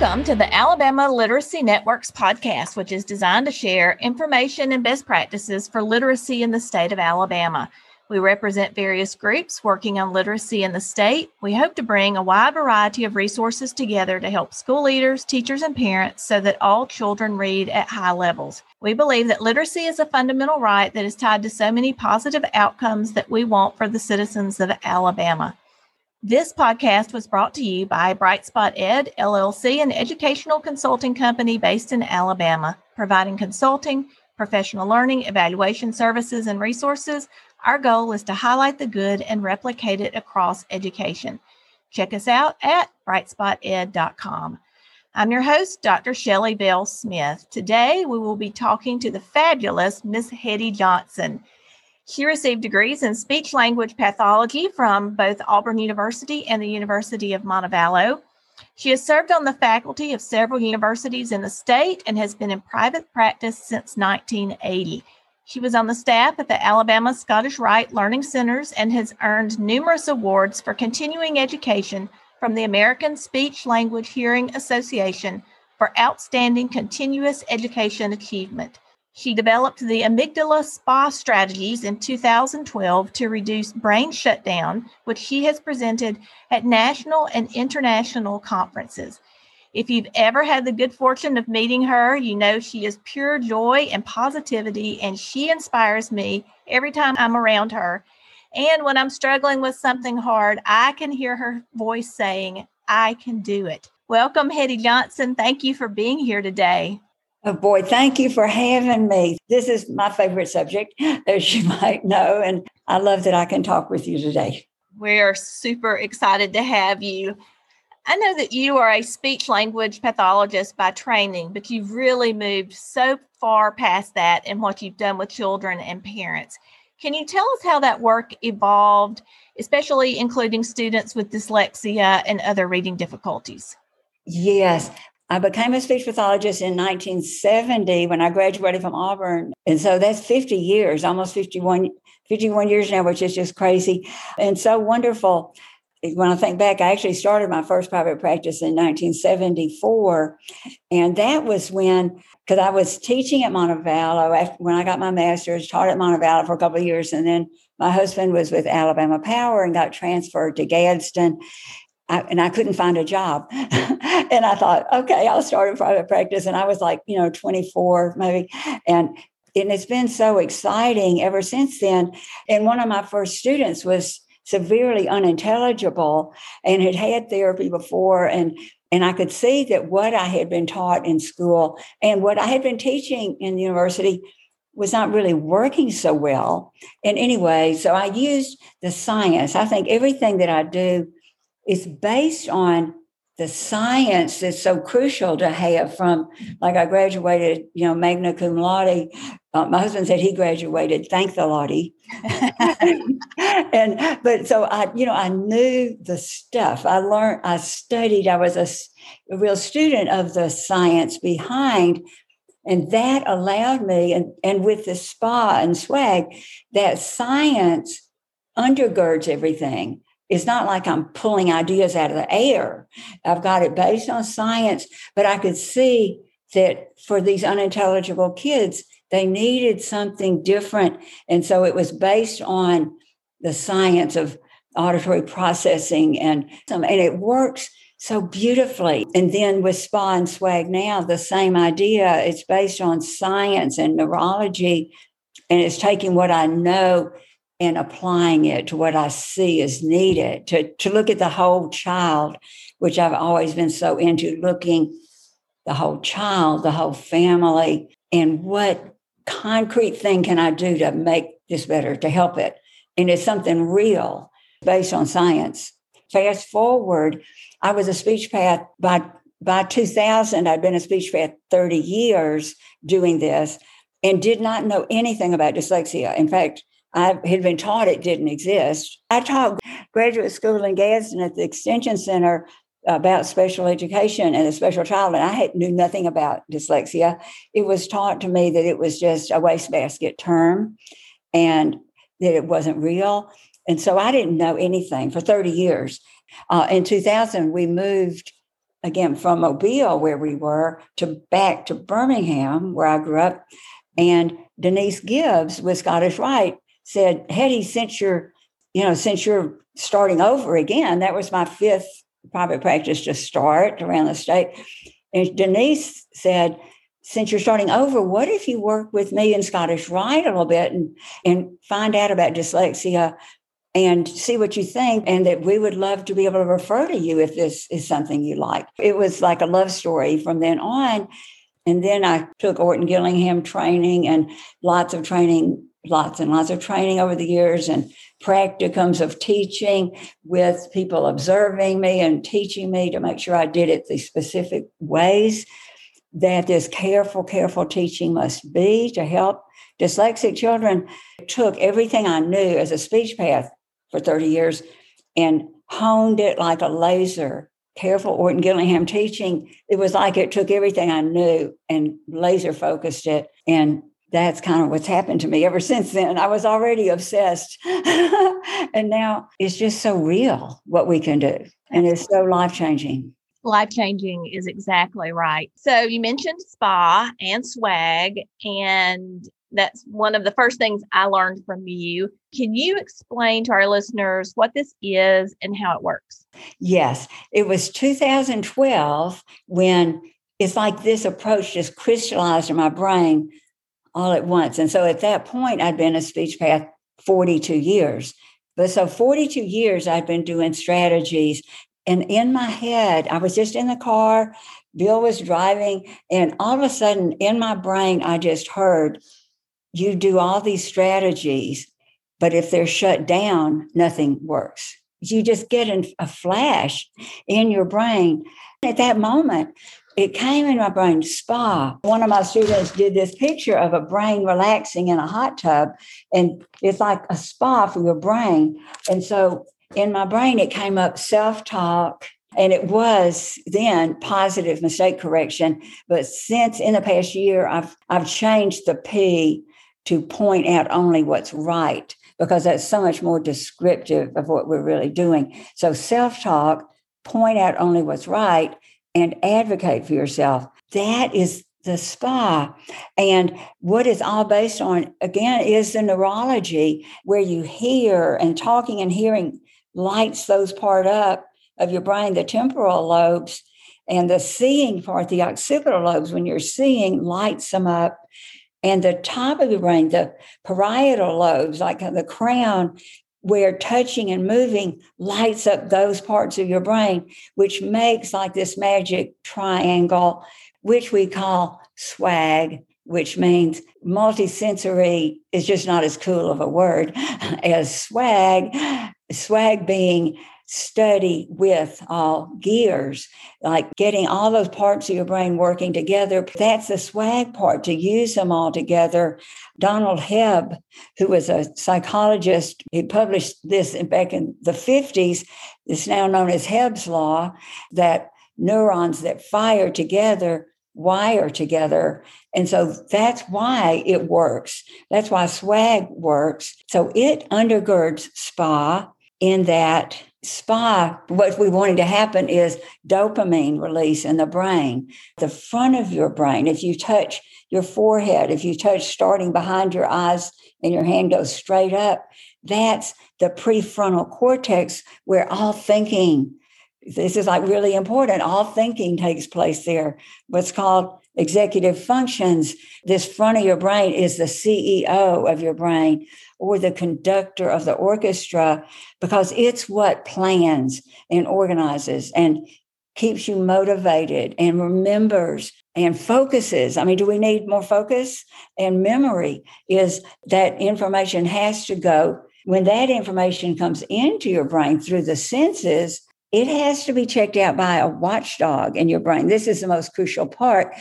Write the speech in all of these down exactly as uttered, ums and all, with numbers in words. Welcome to the Alabama Literacy Network's podcast, which is designed to share information and best practices for literacy in the state of Alabama. We represent various groups working on literacy in the state. We hope to bring a wide variety of resources together to help school leaders, teachers, and parents so that all children read at high levels. We believe that literacy is a fundamental right that is tied to so many positive outcomes that we want for the citizens of Alabama. This podcast was brought to you by Bright Spot Ed, L L C, an educational consulting company based in Alabama, providing consulting, professional learning, evaluation services, and resources. Our goal is to highlight the good and replicate it across education. Check us out at bright spot ed dot com. I'm your host, Doctor Shelley Bell Smith. Today, we will be talking to the fabulous Miss Hedy Johnson. She received degrees in speech language pathology from both Auburn University and the University of Montevallo. She has served on the faculty of several universities in the state and has been in private practice since nineteen eighty. She was on the staff at the Alabama Scottish Rite Learning Centers and has earned numerous awards for continuing education from the American Speech Language Hearing Association for outstanding continuous education achievement. She developed the amygdala spa strategies in two thousand twelve to reduce brain shutdown, which she has presented at national and international conferences. If you've ever had the good fortune of meeting her, you know she is pure joy and positivity, and she inspires me every time I'm around her. And when I'm struggling with something hard, I can hear her voice saying, "I can do it." Welcome, Hedy Johnson. Thank you for being here today. Oh, boy, thank you for having me. This is my favorite subject, as you might know, and I love that I can talk with you today. We are super excited to have you. I know that you are a speech language pathologist by training, but you've really moved so far past that in what you've done with children and parents. Can you tell us how that work evolved, especially including students with dyslexia and other reading difficulties? Yes. I became a speech pathologist in nineteen seventy when I graduated from Auburn. And so that's fifty years, almost fifty-one, fifty-one years now, which is just crazy and so wonderful. When I think back, I actually started my first private practice in nineteen seventy-four. And that was when, because I was teaching at Montevallo after, when I got my master's, taught at Montevallo for a couple of years. And then my husband was with Alabama Power and got transferred to Gadsden. I, and I couldn't find a job. And I thought, okay, I'll start a private practice. And I was like, you know, twenty-four maybe. And, and it's been so exciting ever since then. And one of my first students was severely unintelligible and had had therapy before. And, and I could see that what I had been taught in school and what I had been teaching in the university was not really working so well. And anyway, so I used the science. I think everything that I do it's based on the science that's so crucial to have from, like I graduated, you know, magna cum laude. Uh, my husband said he graduated, thank the Lottie. and, but so I, you know, I knew the stuff. I learned, I studied, I was a, a real student of the science behind. And that allowed me, and, and with the spa and swag, that science undergirds everything. It's not like I'm pulling ideas out of the air. I've got it based on science, but I could see that for these unintelligible kids, they needed something different. And so it was based on the science of auditory processing and and it works so beautifully. And then with spa and swag now, the same idea, it's based on science and neurology, and it's taking what I know and applying it to what I see is needed, to, to look at the whole child, which I've always been so into, looking the whole child, the whole family, and what concrete thing can I do to make this better, to help it? And it's something real based on science. Fast forward, I was a speech path by, by two thousand, I'd been a speech path thirty years doing this and did not know anything about dyslexia. In fact, I had been taught it didn't exist. I taught graduate school in Gadsden at the Extension Center about special education and a special child, and I had, knew nothing about dyslexia. It was taught to me that it was just a wastebasket term and that it wasn't real. And so I didn't know anything for thirty years. Uh, in two thousand, we moved again, from Mobile, where we were, to back to Birmingham, where I grew up. And Denise Gibbs with Scottish Rite said, Hedy, since you're, you know, since you're starting over again, that was my fifth private practice to start around the state. And Denise said, since you're starting over, what if you work with me in Scottish Rite a little bit and, and find out about dyslexia and see what you think, and that we would love to be able to refer to you if this is something you like. It was like a love story from then on. And then I took Orton Gillingham training and lots of training, lots and lots of training over the years, and practicums of teaching with people observing me and teaching me to make sure I did it the specific ways that this careful, careful teaching must be to help dyslexic children. I took everything I knew as a speech path for thirty years and honed it like a laser. Careful Orton Gillingham teaching, it was like it took everything I knew and laser focused it. And that's kind of what's happened to me ever since then. I was already obsessed. And now it's just so real what we can do. And it's so life-changing. Life-changing is exactly right. So you mentioned spa and swag, and that's one of the first things I learned from you. Can you explain to our listeners what this is and how it works? Yes, it was two thousand twelve when it's like this approach just crystallized in my brain all at once. And so at that point, I'd been a speech path forty-two years. But so forty-two years, I'd been doing strategies. And in my head, I was just in the car, Bill was driving, and all of a sudden in my brain, I just heard, you do all these strategies, but if they're shut down, nothing works. You just get in a flash in your brain. At that moment, it came in my brain, spa. One of my students did this picture of a brain relaxing in a hot tub, and it's like a spa for your brain. And so in my brain, it came up self-talk, and it was then positive mistake correction. But since in the past year, I've I've changed the P to point out only what's right, because that's so much more descriptive of what we're really doing. So self-talk, point out only what's right, and advocate for yourself. That is the spa. And what it's all based on, again, is the neurology, where you hear, and talking and hearing lights those part up of your brain, the temporal lobes, and the seeing part, the occipital lobes, when you're seeing, lights them up. And the top of your brain, the parietal lobes, like the crown, where touching and moving lights up those parts of your brain, which makes like this magic triangle, which we call swag, which means multisensory is just not as cool of a word as swag. Swag being study with all gears, like getting all those parts of your brain working together. That's the swag part, to use them all together. Donald Hebb, who was a psychologist, he published this back in the fifties. It's now known as Hebb's Law, that neurons that fire together wire together. And so that's why it works. That's why swag works. So it undergirds spa, in that spa, what we wanted to happen is dopamine release in the brain, the front of your brain. If you touch your forehead, if you touch starting behind your eyes and your hand goes straight up, that's the prefrontal cortex, where all thinking, this is like really important, all thinking takes place there. What's called executive functions. This front of your brain is the C E O of your brain, or the conductor of the orchestra, because it's what plans and organizes and keeps you motivated and remembers and focuses. I mean, do we need more focus? And memory is that information has to go. When that information comes into your brain through the senses, it has to be checked out by a watchdog in your brain. This is the most crucial part.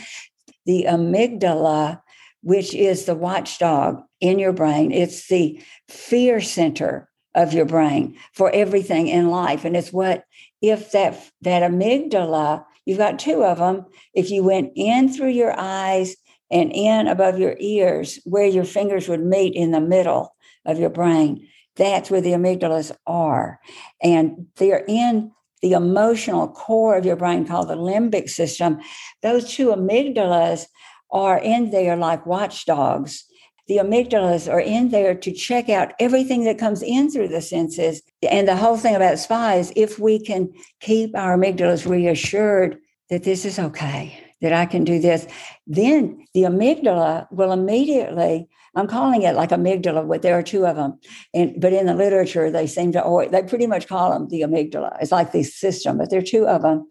The amygdala, which is the watchdog in your brain, it's the fear center of your brain for everything in life. And it's what, if that, that amygdala, you've got two of them, if you went in through your eyes and in above your ears, where your fingers would meet in the middle of your brain, that's where the amygdalas are. And they're in the emotional core of your brain called the limbic system. Those two amygdalas are in there like watchdogs. The amygdalas are in there to check out everything that comes in through the senses. And the whole thing about S P Y is if we can keep our amygdalas reassured that this is okay, that I can do this, then the amygdala will immediately, I'm calling it like amygdala, but there are two of them. And, but in the literature, they seem to, or they pretty much call them the amygdala. It's like the system, but there are two of them.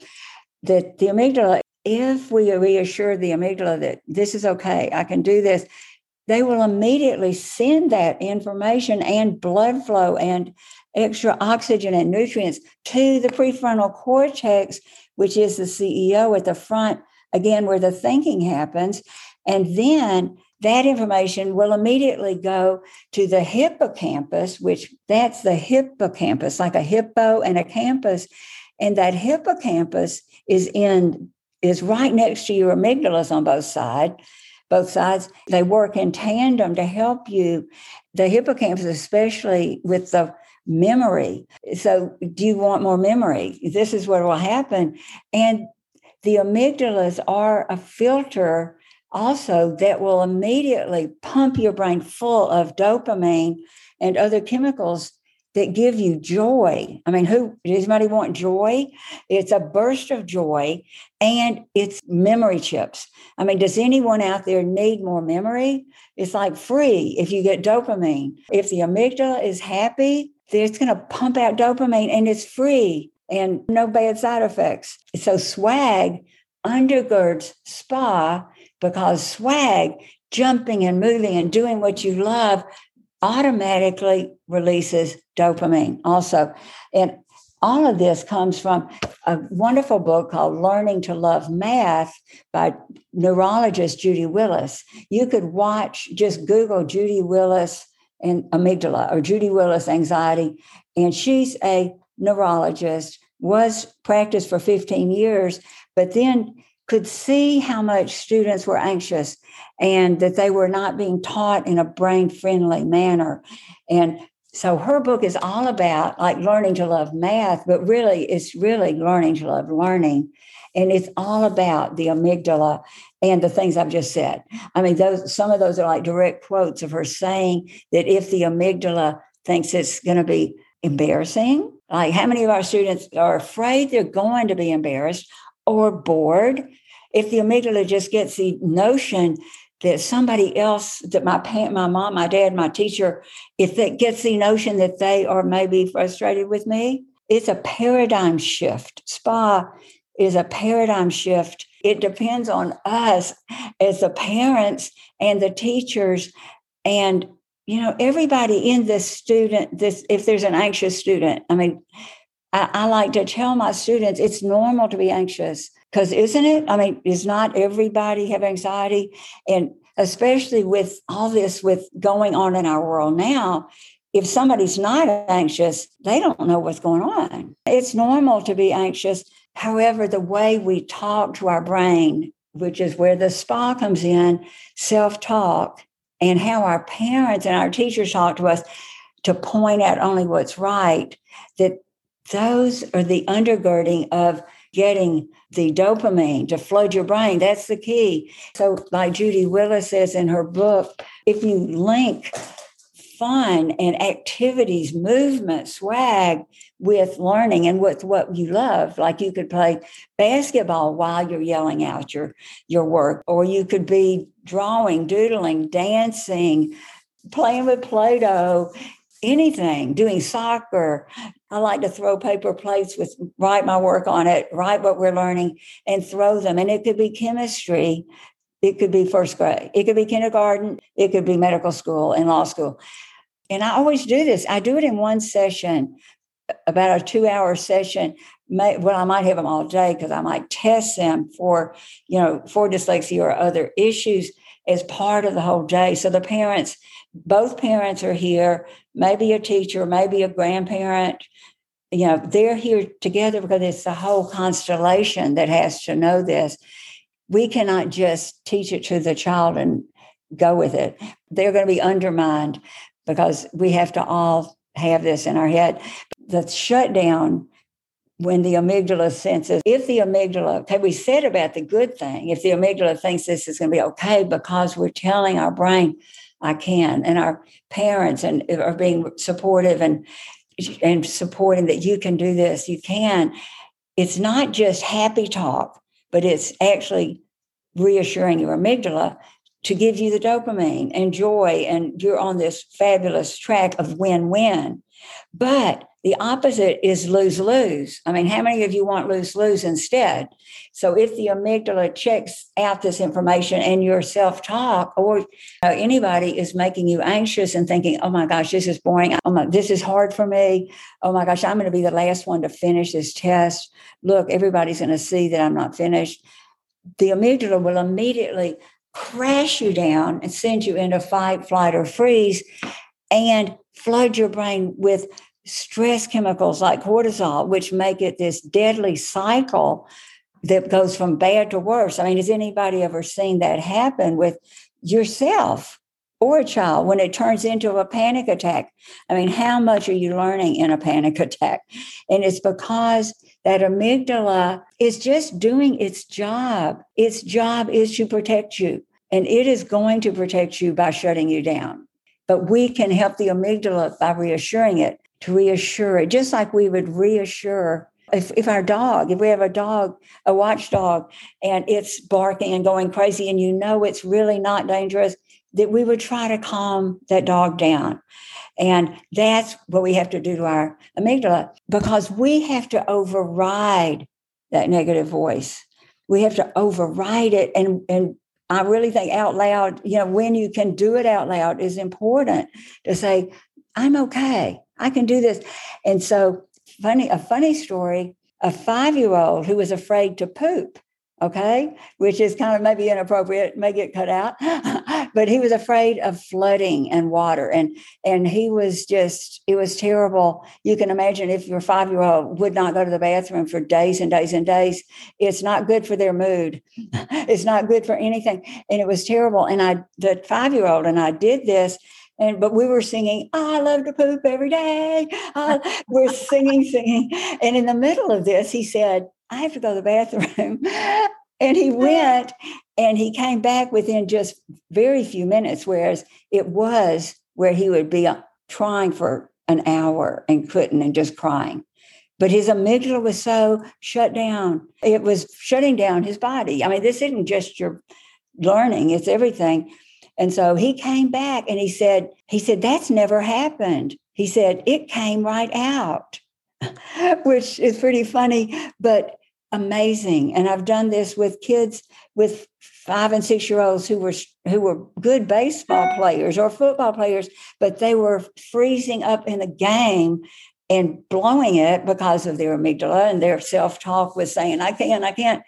That the amygdala, if we reassure the amygdala that this is okay, I can do this, they will immediately send that information and blood flow and extra oxygen and nutrients to the prefrontal cortex, which is the C E O at the front, again, where the thinking happens. And then that information will immediately go to the hippocampus, which that's the hippocampus, like a hippo and a campus. And that hippocampus is in is right next to your amygdalas on both sides. Both sides, they work in tandem to help you. The hippocampus, especially with the memory. So do you want more memory? This is what will happen. And the amygdalas are a filter also that will immediately pump your brain full of dopamine and other chemicals that give you joy. I mean, who does anybody want joy? It's a burst of joy and it's memory chips. I mean, does anyone out there need more memory? It's like free if you get dopamine. If the amygdala is happy, it's going to pump out dopamine and it's free and no bad side effects. So swag undergirds S P Y because swag, jumping and moving and doing what you love, automatically releases dopamine also. And all of this comes from a wonderful book called Learning to Love Math by neurologist Judy Willis. You could watch, just Google Judy Willis and amygdala or Judy Willis anxiety. And she's a neurologist, was practiced for fifteen years, but then could see how much students were anxious and that they were not being taught in a brain-friendly manner. And so her book is all about like learning to love math, but really it's really learning to love learning. And it's all about the amygdala and the things I've just said. I mean, those some of those are like direct quotes of her saying that if the amygdala thinks it's going to be embarrassing, like how many of our students are afraid they're going to be embarrassed or bored, if the amygdala just gets the notion that somebody else, that my parent, my mom, my dad, my teacher, if that gets the notion that they are maybe frustrated with me, it's a paradigm shift. S P Y is a paradigm shift. It depends on us as the parents and the teachers and, you know, everybody in this student, this, if there's an anxious student, I mean, I, I like to tell my students it's normal to be anxious because isn't it? I mean, is not everybody have anxiety? And especially with all this with going on in our world now, if somebody's not anxious, they don't know what's going on. It's normal to be anxious. However, the way we talk to our brain, which is where the S P Y comes in, self-talk, and how our parents and our teachers talk to us to point out only what's right, that those are the undergirding of getting the dopamine to flood your brain. That's the key. So like Judy Willis says in her book, if you link fun and activities, movement, swag with learning and with what you love, like you could play basketball while you're yelling out your, your work, or you could be drawing, doodling, dancing, playing with Play-Doh, anything, doing soccer. I like to throw paper plates with, write my work on it, write what we're learning and throw them. And it could be chemistry. It could be first grade. It could be kindergarten. It could be medical school and law school. And I always do this. I do it in one session, about a two hour session. Well, I might have them all day because I might test them for, you know, for dyslexia or other issues as part of the whole day. So the parents, both parents are here, maybe a teacher, maybe a grandparent, you know, they're here together because it's the whole constellation that has to know this. We cannot just teach it to the child and go with it. They're going to be undermined because we have to all have this in our head. The shutdown when the amygdala senses, if the amygdala, have we said about the good thing, if the amygdala thinks this is going to be okay because we're telling our brain, I can, and our parents and are being supportive and and supporting that you can do this, you can. It's not just happy talk, but it's actually reassuring your amygdala to give you the dopamine and joy, and you're on this fabulous track of win-win. But the opposite is lose-lose. I mean, how many of you want lose-lose instead? So if the amygdala checks out this information and your self-talk or you know, anybody is making you anxious and thinking, oh, my gosh, this is boring. Oh my, this is hard for me. Oh, my gosh, I'm going to be the last one to finish this test. Look, everybody's going to see that I'm not finished. The amygdala will immediately crash you down and send you into fight, flight, or freeze and flood your brain with stress chemicals like cortisol, which make it this deadly cycle that goes from bad to worse. I mean, has anybody ever seen that happen with yourself or a child when it turns into a panic attack? I mean, how much are you learning in a panic attack? And it's because that amygdala is just doing its job. Its job is to protect you, and it is going to protect you by shutting you down. But we can help the amygdala by reassuring it. To reassure it, just like we would reassure if, if our dog, if we have a dog, a watchdog, and it's barking and going crazy and you know it's really not dangerous, that we would try to calm that dog down. And that's what we have to do to our amygdala, because we have to override that negative voice. We have to override it. And, and I really think out loud, you know, when you can do it out loud is important to say, I'm okay. I can do this. And so funny, a funny story, a five-year-old who was afraid to poop, okay, which is kind of maybe inappropriate, may get cut out, but he was afraid of flooding and water. And, and he was just, it was terrible. You can imagine if your five-year-old would not go to the bathroom for days and days and days, it's not good for their mood. It's not good for anything. And it was terrible. And I, the five-year-old and I did this. And but we were singing, I love to poop every day. I, we're singing, singing. And in the middle of this, he said, I have to go to the bathroom. And he went and he came back within just very few minutes, whereas it was where he would be trying for an hour and couldn't and just crying. But his amygdala was so shut down. It was shutting down his body. I mean, this isn't just your learning. It's everything. And so he came back and he said, he said, that's never happened. He said, it came right out, which is pretty funny, but amazing. And I've done this with kids, with five and six-year-olds who were who were good baseball players or football players, but they were freezing up in the game and blowing it because of their amygdala, and their self-talk was saying, I can't, I can't.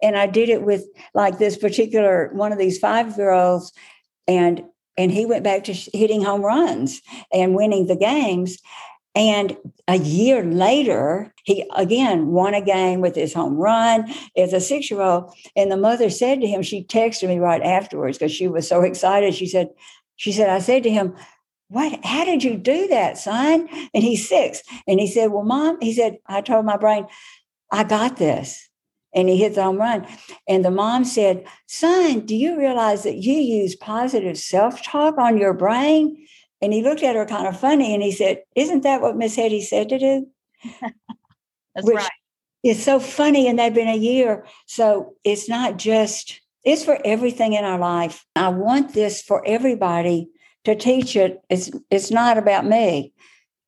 And I did it with like this particular one of these five-year-olds. And and he went back to hitting home runs and winning the games. And a year later, he again won a game with his home run as a six-year-old. And the mother said to him, she texted me right afterwards because she was so excited. She said, she said, I said to him, what, how did you do that, son? And he's six. And he said, well, Mom, he said, I told my brain, I got this. And he hit the home run. And the mom said, son, do you realize that you use positive self-talk on your brain? And he looked at her kind of funny and he said, isn't that what Miss Hedy said to do? That's Which right. It's so funny. And they've been a year. So it's not just, it's for everything in our life. I want this for everybody to teach it. It's, it's not about me,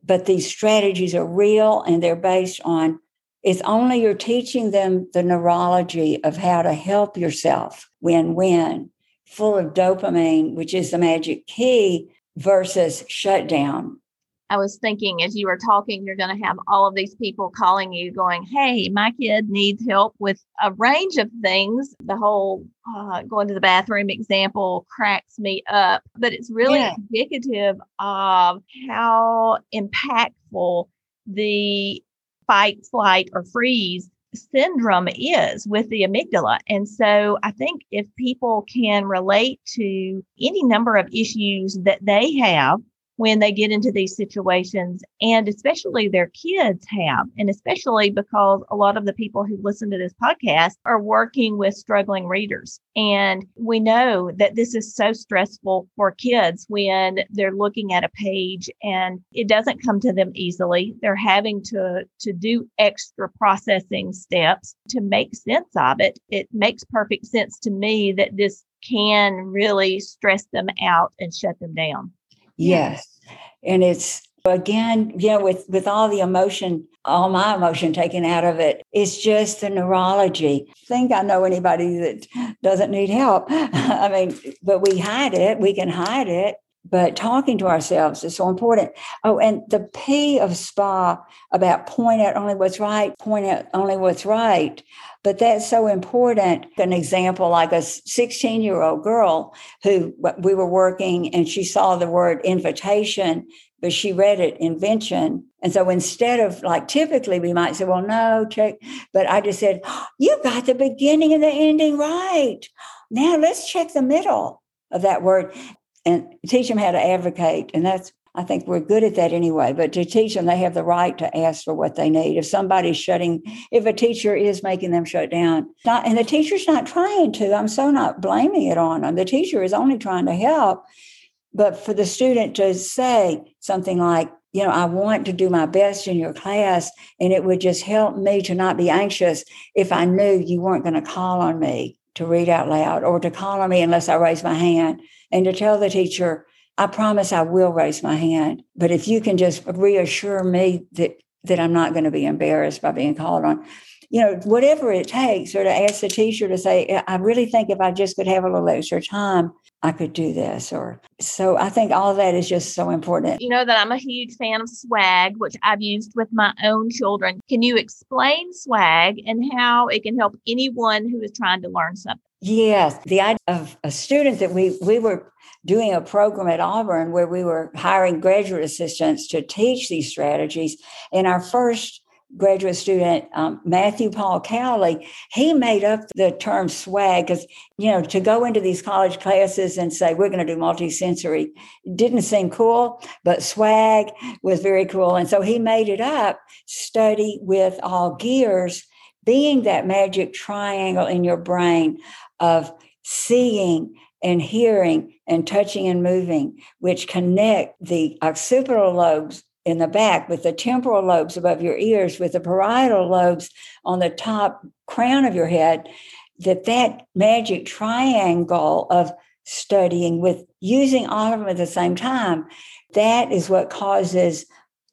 but these strategies are real and they're based on it's only you're teaching them the neurology of how to help yourself, win-win, full of dopamine, which is the magic key, versus shutdown. I was thinking as you were talking, you're going to have all of these people calling you going, hey, my kid needs help with a range of things. The whole uh, going to the bathroom example cracks me up, but it's really yeah. indicative of how impactful the fight, flight, or freeze syndrome is with the amygdala. And so I think if people can relate to any number of issues that they have when they get into these situations, and especially their kids have, and especially because a lot of the people who listen to this podcast are working with struggling readers. And we know that this is so stressful for kids when they're looking at a page and it doesn't come to them easily. They're having to, to do extra processing steps to make sense of it. It makes perfect sense to me that this can really stress them out and shut them down. Yes. And it's, again, you know, with, with all the emotion, all my emotion taken out of it, it's just the neurology. I think I know anybody that doesn't need help. I mean, but we hide it. We can hide it. But talking to ourselves is so important. Oh, and the P of SPA about point out only what's right, point out only what's right. But that's so important. An example, like a sixteen-year-old girl who we were working and she saw the word invitation, but she read it invention. And so instead of like, typically we might say, well, no, check. But I just said, you got the beginning and the ending right. Now let's check the middle of that word. And teach them how to advocate. And that's, I think we're good at that anyway, but to teach them they have the right to ask for what they need. If somebody's shutting, if a teacher is making them shut down, not, and the teacher's not trying to, I'm so not blaming it on them. The teacher is only trying to help. But for the student to say something like, you know, I want to do my best in your class, and it would just help me to not be anxious if I knew you weren't going to call on me to read out loud or to call on me unless I raise my hand, and to tell the teacher, I promise I will raise my hand, but if you can just reassure me that, that I'm not going to be embarrassed by being called on, you know, whatever it takes, or to ask the teacher to say, I really think if I just could have a little extra time, I could do this. Or so I think all that is just so important. You know that I'm a huge fan of swag, which I've used with my own children. Can you explain swag and how it can help anyone who is trying to learn something? Yes. The idea of a student that we, we were doing a program at Auburn where we were hiring graduate assistants to teach these strategies. And our first graduate student, um, Matthew Paul Cowley, he made up the term swag because, you know, to go into these college classes and say, we're going to do multisensory didn't seem cool, but swag was very cool. And so he made it up, study with all gears, being that magic triangle in your brain of seeing and hearing and touching and moving, which connect the occipital lobes in the back with the temporal lobes above your ears, with the parietal lobes on the top crown of your head, that that magic triangle of studying with using all of them at the same time, that is what causes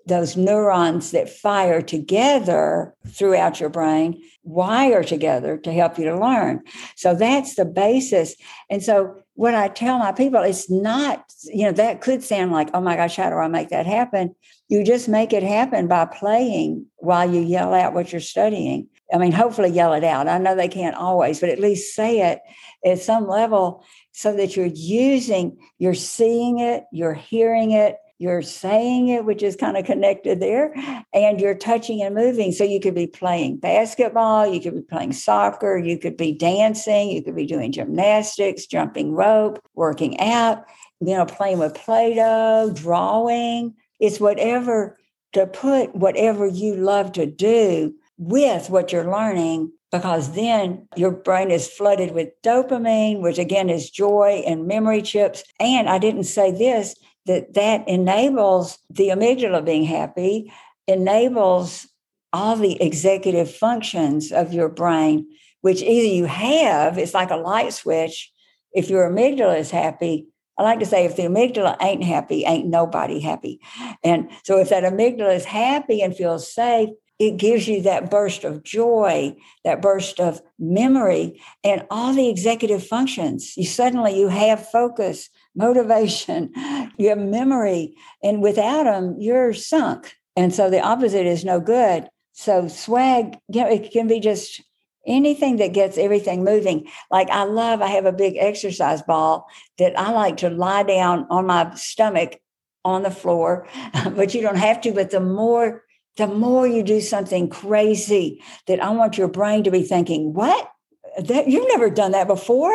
those neurons that fire together throughout your brain, wire together to help you to learn. So that's the basis. And so what I tell my people, it's not, you know, that could sound like, oh my gosh, how do I make that happen? You just make it happen by playing while you yell out what you're studying. I mean, hopefully yell it out. I know they can't always, but at least say it at some level so that you're using, you're seeing it, you're hearing it, you're saying it, which is kind of connected there, and you're touching and moving. So you could be playing basketball, you could be playing soccer, you could be dancing, you could be doing gymnastics, jumping rope, working out, you know, playing with Play-Doh, drawing. It's whatever to put whatever you love to do with what you're learning, because then your brain is flooded with dopamine, which again is joy and memory chips. And I didn't say this, that that enables the amygdala being happy, enables all the executive functions of your brain, which either you have, it's like a light switch. If your amygdala is happy, I like to say, if the amygdala ain't happy, ain't nobody happy. And so if that amygdala is happy and feels safe, it gives you that burst of joy, that burst of memory, and all the executive functions. You suddenly, you have focus, motivation, you have memory, and without them, you're sunk. And so the opposite is no good. So swag, you know, it can be just anything that gets everything moving. Like I love, I have a big exercise ball that I like to lie down on my stomach on the floor, but you don't have to, but the more The more you do something crazy that I want your brain to be thinking, what? that you've never done that before.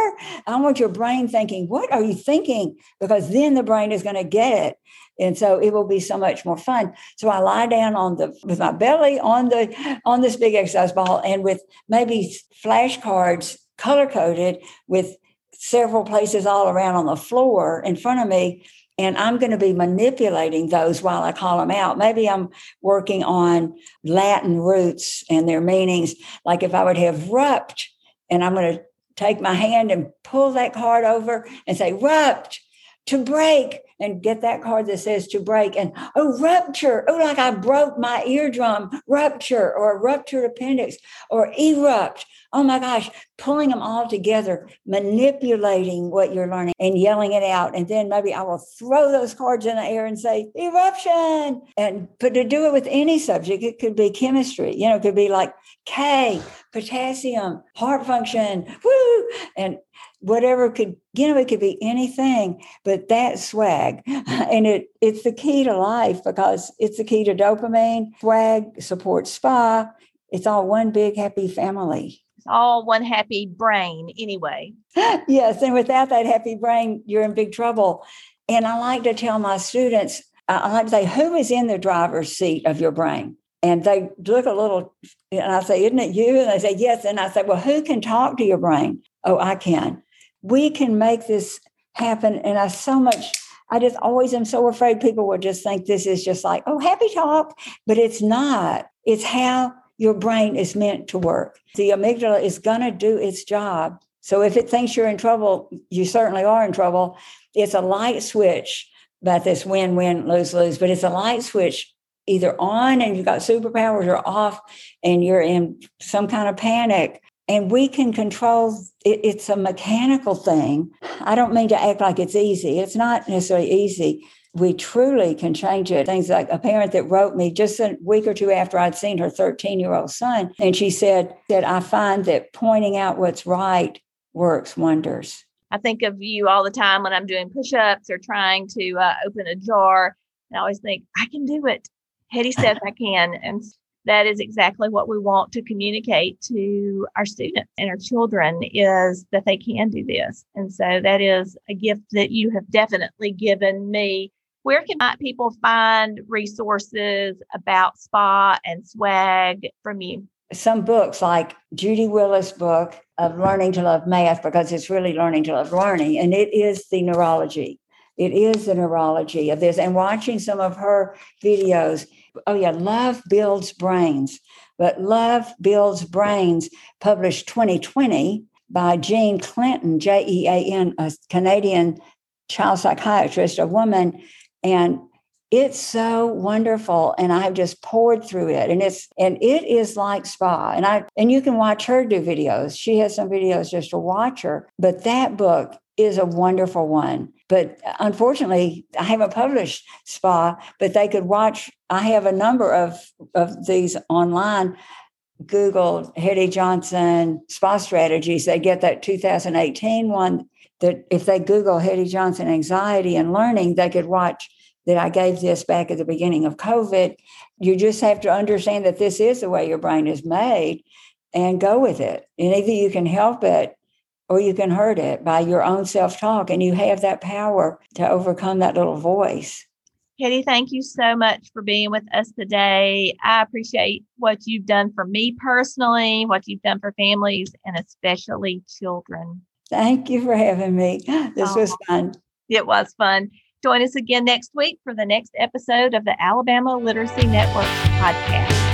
I want your brain thinking, what are you thinking? Because then the brain is going to get it. And so it will be so much more fun. So I lie down on the with my belly on the on this big exercise ball, and with maybe flashcards color coded with several places all around on the floor in front of me. And I'm going to be manipulating those while I call them out. Maybe I'm working on Latin roots and their meanings. Like if I would have rupt, and I'm going to take my hand and pull that card over and say, rupt, to break, and get that card that says to break. And, oh, rupture. Oh, like I broke my eardrum, rupture, or a ruptured appendix, or erupt. Oh, my gosh, pulling them all together, manipulating what you're learning and yelling it out. And then maybe I will throw those cards in the air and say, eruption. And but to do it with any subject, it could be chemistry. You know, it could be like K, potassium, heart function, woo, and whatever could, you know, it could be anything, but that swag. And it it's the key to life, because it's the key to dopamine. Swag supports spa. It's all one big happy family. All one happy brain anyway. Yes. And without that happy brain, you're in big trouble. And I like to tell my students, I like to say, who is in the driver's seat of your brain? And they look a little, and I say, isn't it you? And they say, yes. And I say, well, who can talk to your brain? Oh, I can. We can make this happen. And I so much, I just always am so afraid people will just think this is just like, oh, happy talk. But it's not. It's how your brain is meant to work. The amygdala is going to do its job. So if it thinks you're in trouble, you certainly are in trouble. It's a light switch about this win-win, lose-lose, but it's a light switch either on and you've got superpowers, or off and you're in some kind of panic. And we can control, it, it's a mechanical thing. I don't mean to act like it's easy. It's not necessarily easy. We truly can change it. Things like a parent that wrote me just a week or two after I'd seen her thirteen-year-old son, and she said, that I find that pointing out what's right works wonders. I think of you all the time when I'm doing push-ups or trying to uh, open a jar, and I always think, I can do it. Hedy says I can, and that is exactly what we want to communicate to our students and our children, is that they can do this. And so that is a gift that you have definitely given me. Where can people find resources about spa and swag from you? Some books, like Judy Willis' book of Learning to Love Math, because it's really learning to love learning. And it is the neurology. It is the neurology of this. And watching some of her videos. Oh, yeah. Love Builds Brains. But Love Builds Brains, published twenty twenty by Jean Clinton, J E A N, a Canadian child psychiatrist, a woman. And it's so wonderful. And I've just poured through it. And it's and it is like spa. And I and you can watch her do videos. She has some videos just to watch her. But that book is a wonderful one. But unfortunately, I haven't published spa, but they could watch. I have a number of, of these online. Google Hedy Johnson spa strategies. They get that two thousand eighteen one. That if they Google Hedy Johnson anxiety and learning, they could watch that I gave this back at the beginning of COVID. You just have to understand that this is the way your brain is made and go with it. And either you can help it or you can hurt it by your own self-talk. And you have that power to overcome that little voice. Hedy, thank you so much for being with us today. I appreciate what you've done for me personally, what you've done for families, and especially children. Thank you for having me. This oh, was fun. It was fun. Join us again next week for the next episode of the Alabama Literacy Network podcast.